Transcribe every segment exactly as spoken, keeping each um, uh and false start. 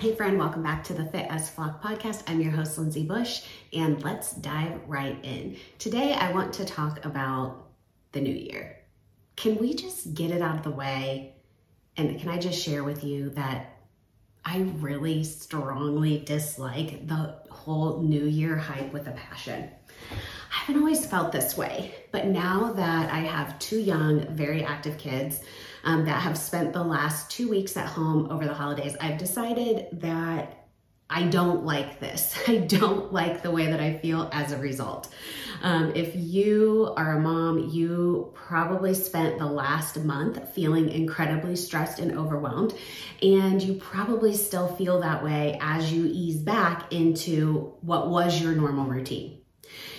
Hey friend, welcome back to the Fit as Flock Podcast. I'm your host, Lindsey Bush, and let's dive right in. Today, I want to talk about the new year. Can we just get it out of the way? And can I just share with you that I really strongly dislike the whole new year hype with a passion. I haven't always felt this way, but now that I have two young, very active kids, Um, that have spent the last two weeks at home over the holidays, I've decided that I don't like this. I don't like the way that I feel as a result. Um, if you are a mom, you probably spent the last month feeling incredibly stressed and overwhelmed, and you probably still feel that way as you ease back into what was your normal routine.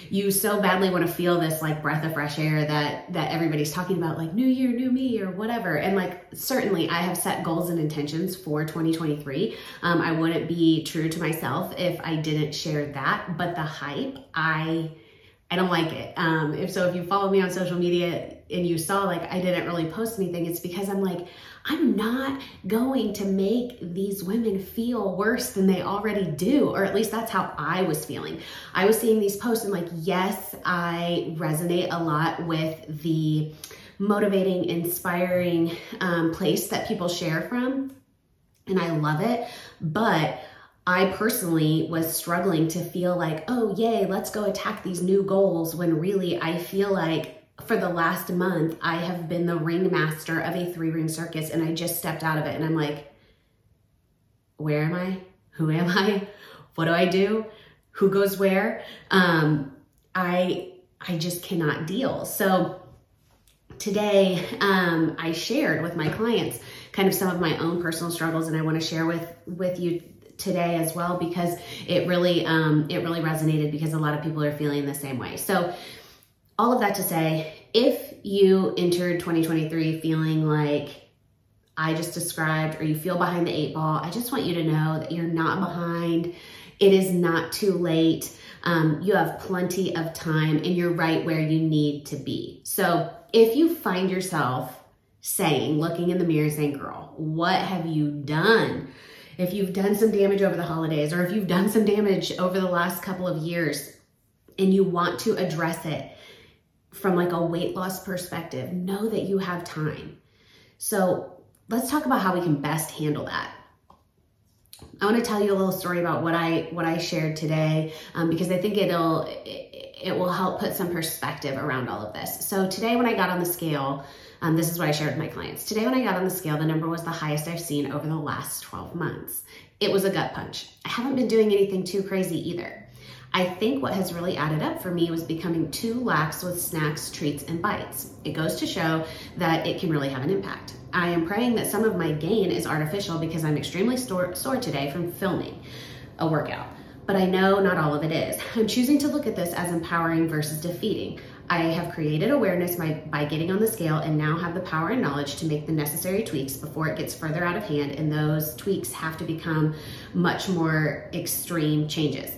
You so badly want to feel this like breath of fresh air that that everybody's talking about, like new year, new me or whatever. And like, certainly I have set goals and intentions for twenty twenty-three. Um, I wouldn't be true to myself if I didn't share that, but the hype, I I don't like it. Um, if so, if you follow me on social media and you saw like I didn't really post anything, it's because I'm like, I'm not going to make these women feel worse than they already do, or at least that's how I was feeling. I was seeing these posts and like, yes, I resonate a lot with the motivating, inspiring um, place that people share from, and I love it, but I personally was struggling to feel like, oh, yay, let's go attack these new goals, when really I feel like for the last month, I have been the ringmaster of a three-ring circus, and I just stepped out of it, and I'm like, where am I? Who am I? What do I do? Who goes where? Um, I, I just cannot deal. So today, um, I shared with my clients kind of some of my own personal struggles, and I want to share with, with you today as well, because it really, um, it really resonated, because a lot of people are feeling the same way. So all of that to say, if you entered twenty twenty-three feeling like I just described, or you feel behind the eight ball, I just want you to know that you're not behind. It is not too late. Um, you have plenty of time, and you're right where you need to be. So if you find yourself saying, looking in the mirror saying, girl, what have you done? If you've done some damage over the holidays, or if you've done some damage over the last couple of years, and you want to address it from like a weight loss perspective, know that you have time. So let's talk about how we can best handle that. I want to tell you a little story about what I what I shared today, um, because I think it'll it, it will help put some perspective around all of this. So today when I got on the scale, um, this is what I shared with my clients. Today when I got on the scale, the number was the highest I've seen over the last twelve months. It was a gut punch. I haven't been doing anything too crazy either. I think what has really added up for me was becoming too lax with snacks, treats, and bites. It goes to show that it can really have an impact. I am praying that some of my gain is artificial, because I'm extremely sore, sore today from filming a workout, but I know not all of it is. I'm choosing to look at this as empowering versus defeating. I have created awareness by, by getting on the scale, and now have the power and knowledge to make the necessary tweaks before it gets further out of hand, and those tweaks have to become much more extreme changes.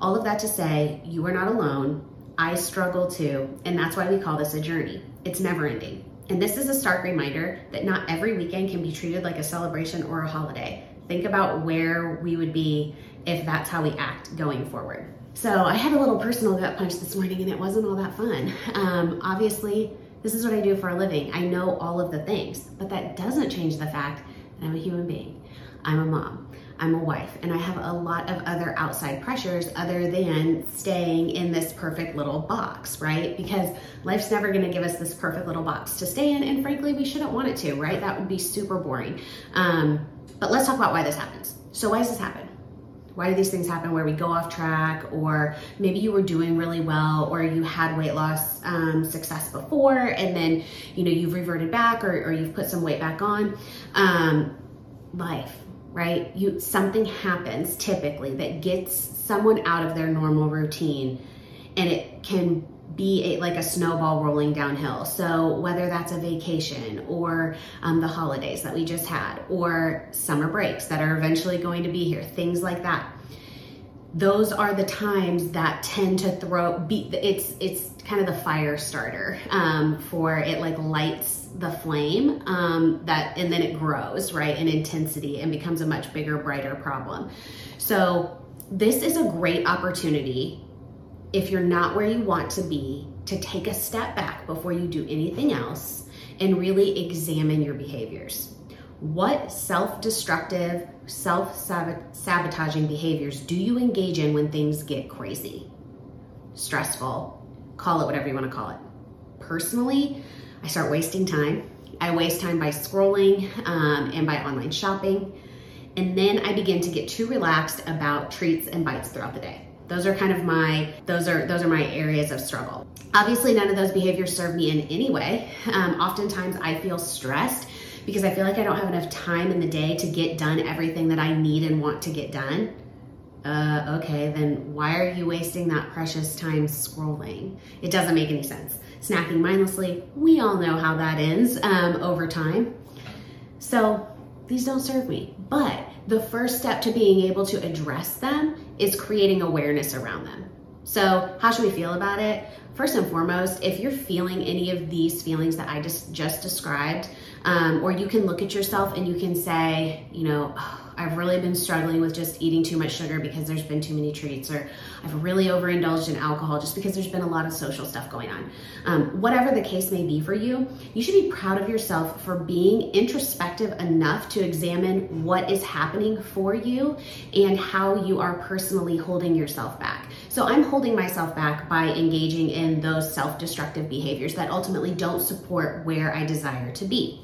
All of that to say, you are not alone. I struggle too, and that's why we call this a journey. It's never ending. And this is a stark reminder that not every weekend can be treated like a celebration or a holiday. Think about where we would be if that's how we act going forward. So I had a little personal gut punch this morning, and it wasn't all that fun. Um, obviously, this is what I do for a living. I know all of the things, but that doesn't change the fact that I'm a human being. I'm a mom. I'm a wife, and I have a lot of other outside pressures other than staying in this perfect little box, right? Because life's never gonna give us this perfect little box to stay in, and frankly, we shouldn't want it to, right? That would be super boring. Um, but let's talk about why this happens. So why does this happen? Why do these things happen where we go off track, or maybe you were doing really well, or you had weight loss um, success before, and then you know, you've reverted back, or, or you've put some weight back on? Um, life. Right? You, something happens typically that gets someone out of their normal routine, and it can be a, like a snowball rolling downhill. So whether that's a vacation, or um, the holidays that we just had, or summer breaks that are eventually going to be here, things like that. those are the times that tend to throw, be, it's it's kind of the fire starter um, for it, like lights the flame um, that, and then it grows, right, in intensity and becomes a much bigger, brighter problem. So this is a great opportunity, if you're not where you want to be, to take a step back before you do anything else and really examine your behaviors. What self-destructive, self-sabotaging behaviors do you engage in when things get crazy, stressful, call it whatever you want to call it? Personally, I start wasting time. I waste time by scrolling um, and by online shopping. And then I begin to get too relaxed about treats and bites throughout the day. Those are kind of my, those are those are my areas of struggle. Obviously, none of those behaviors serve me in any way. Um, oftentimes I feel stressed because I feel like I don't have enough time in the day to get done everything that I need and want to get done. Uh, okay, then why are you wasting that precious time scrolling? It doesn't make any sense. Snacking mindlessly, we all know how that ends um, over time. So these don't serve me, but the first step to being able to address them is creating awareness around them. So how should we feel about it? First and foremost, if you're feeling any of these feelings that I just, just described, um, or you can look at yourself and you can say, you know, oh, I've really been struggling with just eating too much sugar because there's been too many treats, or I've really overindulged in alcohol just because there's been a lot of social stuff going on. Um, whatever the case may be for you, you should be proud of yourself for being introspective enough to examine what is happening for you and how you are personally holding yourself back. So I'm holding myself back by engaging in those self-destructive behaviors that ultimately don't support where I desire to be.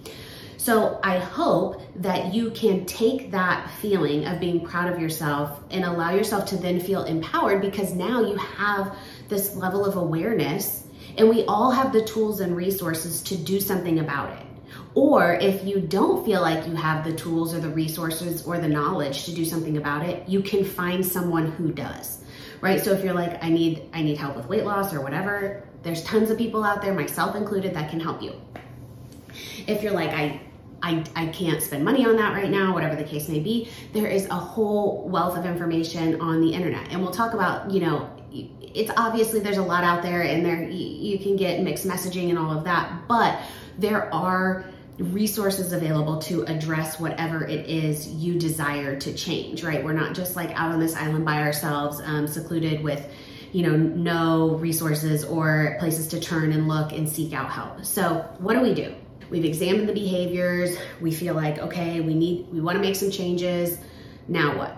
So I hope that you can take that feeling of being proud of yourself and allow yourself to then feel empowered, because now you have this level of awareness, and we all have the tools and resources to do something about it. Or if you don't feel like you have the tools or the resources or the knowledge to do something about it, you can find someone who does. Right? So if you're like, I need I need help with weight loss or whatever, there's tons of people out there, myself included, that can help you. If you're like, I I I can't spend money on that right now, whatever the case may be, there is a whole wealth of information on the internet. And we'll talk about, you know, it's obviously there's a lot out there, and there you can get mixed messaging and all of that, but there are resources available to address whatever it is you desire to change, right? We're not just like out on this island by ourselves, um, secluded with, you know, no resources or places to turn and look and seek out help. So what do we do? We've examined the behaviors. We feel like, okay, we need, we want to make some changes. Now what?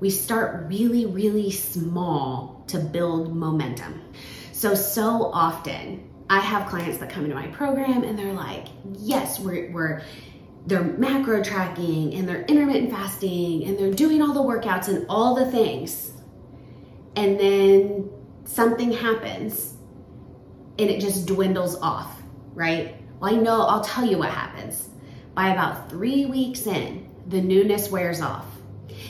We start really, really small to build momentum. So, so often, I have clients that come into my program and they're like, yes, we're, we're they're macro tracking and they're intermittent fasting and they're doing all the workouts and all the things. And then something happens and it just dwindles off, right? Well, I know, I'll tell you what happens. By about three weeks in, the newness wears off.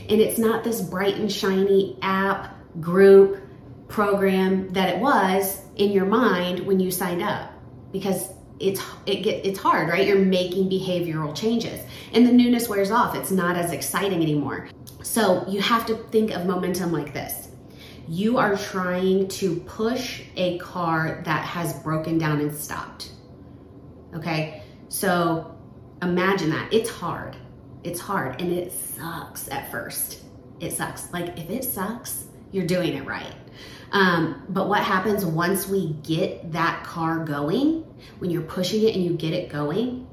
And it's not this bright and shiny app, group, program that it was in your mind when you signed up, because it's it get it's hard, right? You're making behavioral changes and the newness wears off. It's not as exciting anymore. So you have to think of momentum like this. You are trying to push a car that has broken down and stopped. Okay? So imagine that. It's hard. It's hard and it sucks at first. It sucks. Like if it sucks, you're doing it right. Um, but what happens once we get that car going, when you're pushing it and you get it going,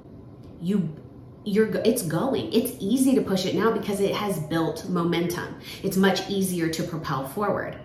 you, you're, it's going. It's easy to push it now because it has built momentum. It's much easier to propel forward.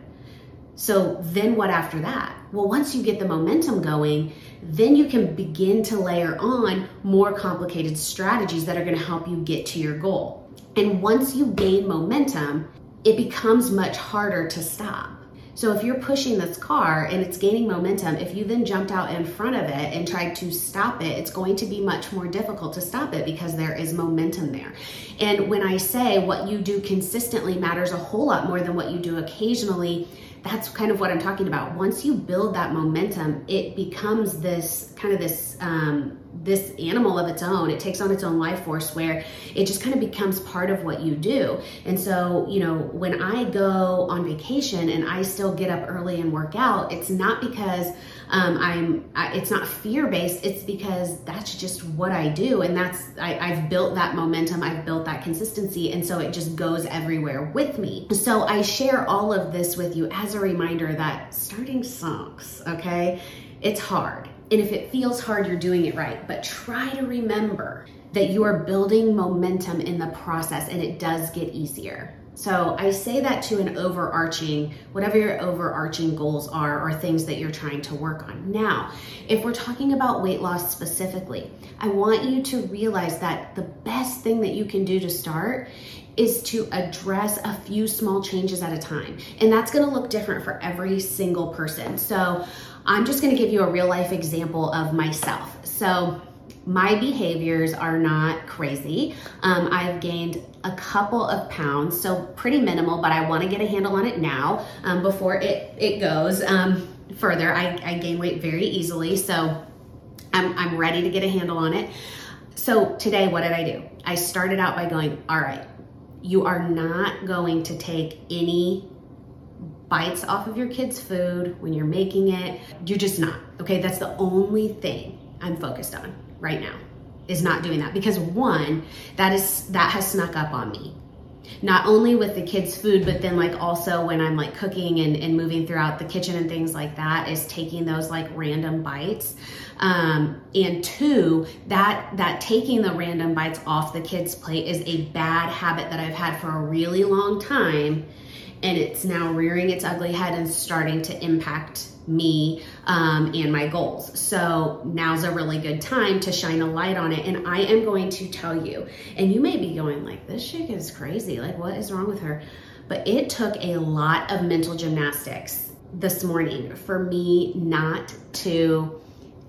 So then what after that? Well, once you get the momentum going, then you can begin to layer on more complicated strategies that are going to help you get to your goal. And once you gain momentum, it becomes much harder to stop. So if you're pushing this car and it's gaining momentum, if you then jumped out in front of it and tried to stop it, it's going to be much more difficult to stop it because there is momentum there. And when I say what you do consistently matters a whole lot more than what you do occasionally, that's kind of what I'm talking about. Once you build that momentum, it becomes this kind of this um, this animal of its own. It takes on its own life force where it just kind of becomes part of what you do. And so, you know, when I go on vacation and I still get up early and work out, it's not because um, I'm, I, it's not fear-based. It's because that's just what I do. And that's, I, I've built that momentum. I've built that consistency. And so it just goes everywhere with me. So I share all of this with you as a reminder that starting sucks, okay? It's hard. And if it feels hard, you're doing it right. But try to remember that you are building momentum in the process, and it does get easier. So I say that to an overarching, whatever your overarching goals are or things that you're trying to work on. Now, if we're talking about weight loss specifically, I want you to realize that the best thing that you can do to start is to address a few small changes at a time. And that's gonna look different for every single person. So I'm just gonna give you a real life example of myself. So my behaviors are not crazy. Um, I've gained a couple of pounds, so pretty minimal, but I wanna get a handle on it now um, before it, it goes um, further. I, I gain weight very easily, so I'm, I'm ready to get a handle on it. So today, what did I do? I started out by going, all right, you are not going to take any bites off of your kids' food when you're making it. You're just not, okay? That's the only thing I'm focused on right now, is not doing that. Because one, that is that has snuck up on me. Not only with the kids' food, but then like also when I'm like cooking and, and moving throughout the kitchen and things like that, is taking those like random bites. Um, and two, that that taking the random bites off the kids' plate is a bad habit that I've had for a really long time. And it's now rearing its ugly head and starting to impact me um, and my goals. So now's a really good time to shine a light on it. And I am going to tell you, and you may be going like, this chick is crazy. Like, what is wrong with her? But it took a lot of mental gymnastics this morning for me not to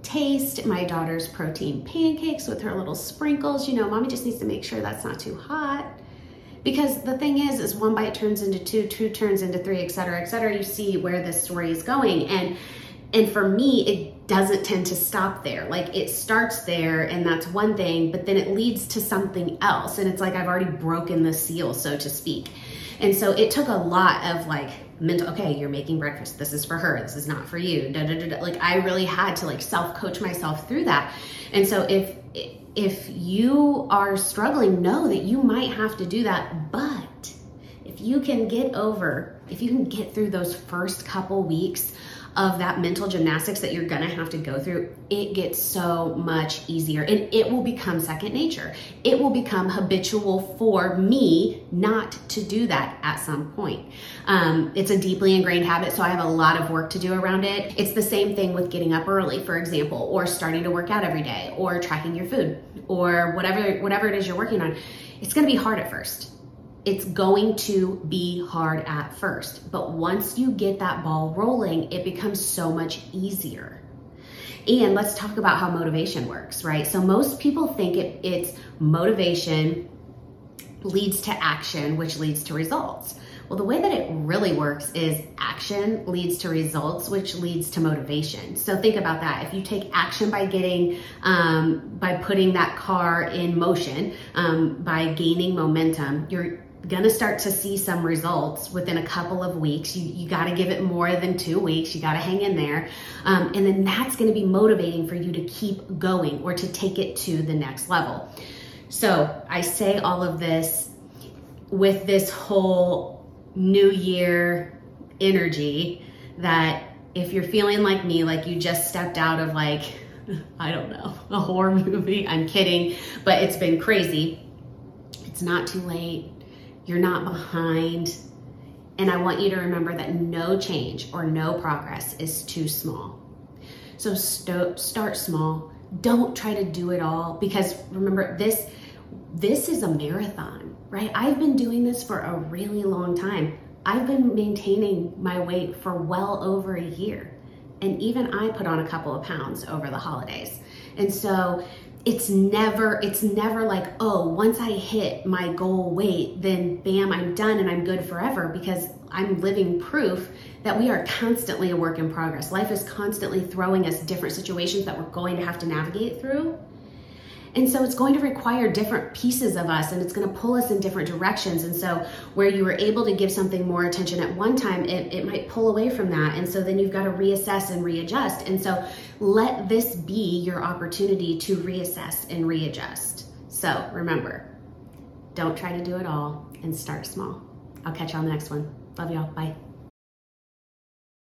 taste my daughter's protein pancakes with her little sprinkles. You know, mommy just needs to make sure that's not too hot. Because the thing is, is one bite turns into two, two turns into three, et cetera, et cetera. You see where this story is going. And and for me, it doesn't tend to stop there. Like it starts there and that's one thing, but then it leads to something else. And it's like, I've already broken the seal, so to speak. And so it took a lot of like mental, okay, you're making breakfast. This is for her. This is not for you. Da, da, da, da. Like I really had to like self-coach myself through that. And so if it, if you are struggling, know that you might have to do that, but if you can get over, if you can get through those first couple weeks of that mental gymnastics that you're gonna have to go through, it gets so much easier and it will become second nature. It will become habitual for me not to do that at some point. Um, it's a deeply ingrained habit, so I have a lot of work to do around it. It's the same thing with getting up early, for example, or starting to work out every day, or tracking your food, or whatever, whatever it is you're working on. It's gonna be hard at first. It's going to be hard at first, but once you get that ball rolling, it becomes so much easier. And let's talk about how motivation works, right? So most people think it, it's motivation leads to action, which leads to results. Well, the way that it really works is action leads to results, which leads to motivation. So think about that. If you take action by getting, um, by putting that car in motion, um, by gaining momentum, you're gonna start to see some results within a couple of weeks. You, you gotta give it more than two weeks. You gotta hang in there. Um, and then that's gonna be motivating for you to keep going or to take it to the next level. So I say all of this with this whole new year energy that if you're feeling like me, like you just stepped out of like, I don't know, a horror movie, I'm kidding, but it's been crazy. It's not too late. You're not behind. And I want you to remember that no change or no progress is too small. So st- start small. Don't try to do it all, because remember, this this is a marathon, right? I've been doing this for a really long time. I've been maintaining my weight for well over a year. And even I put on a couple of pounds over the holidays. And so it's never, it's never like, oh, once I hit my goal weight, then bam, I'm done and I'm good forever, because I'm living proof that we are constantly a work in progress. Life is constantly throwing us different situations that we're going to have to navigate through. And so it's going to require different pieces of us, and it's going to pull us in different directions. And so where you were able to give something more attention at one time, it, it might pull away from that. And so then you've got to reassess and readjust. And so let this be your opportunity to reassess and readjust. So remember, don't try to do it all, and start small. I'll catch you on the next one. Love y'all. Bye.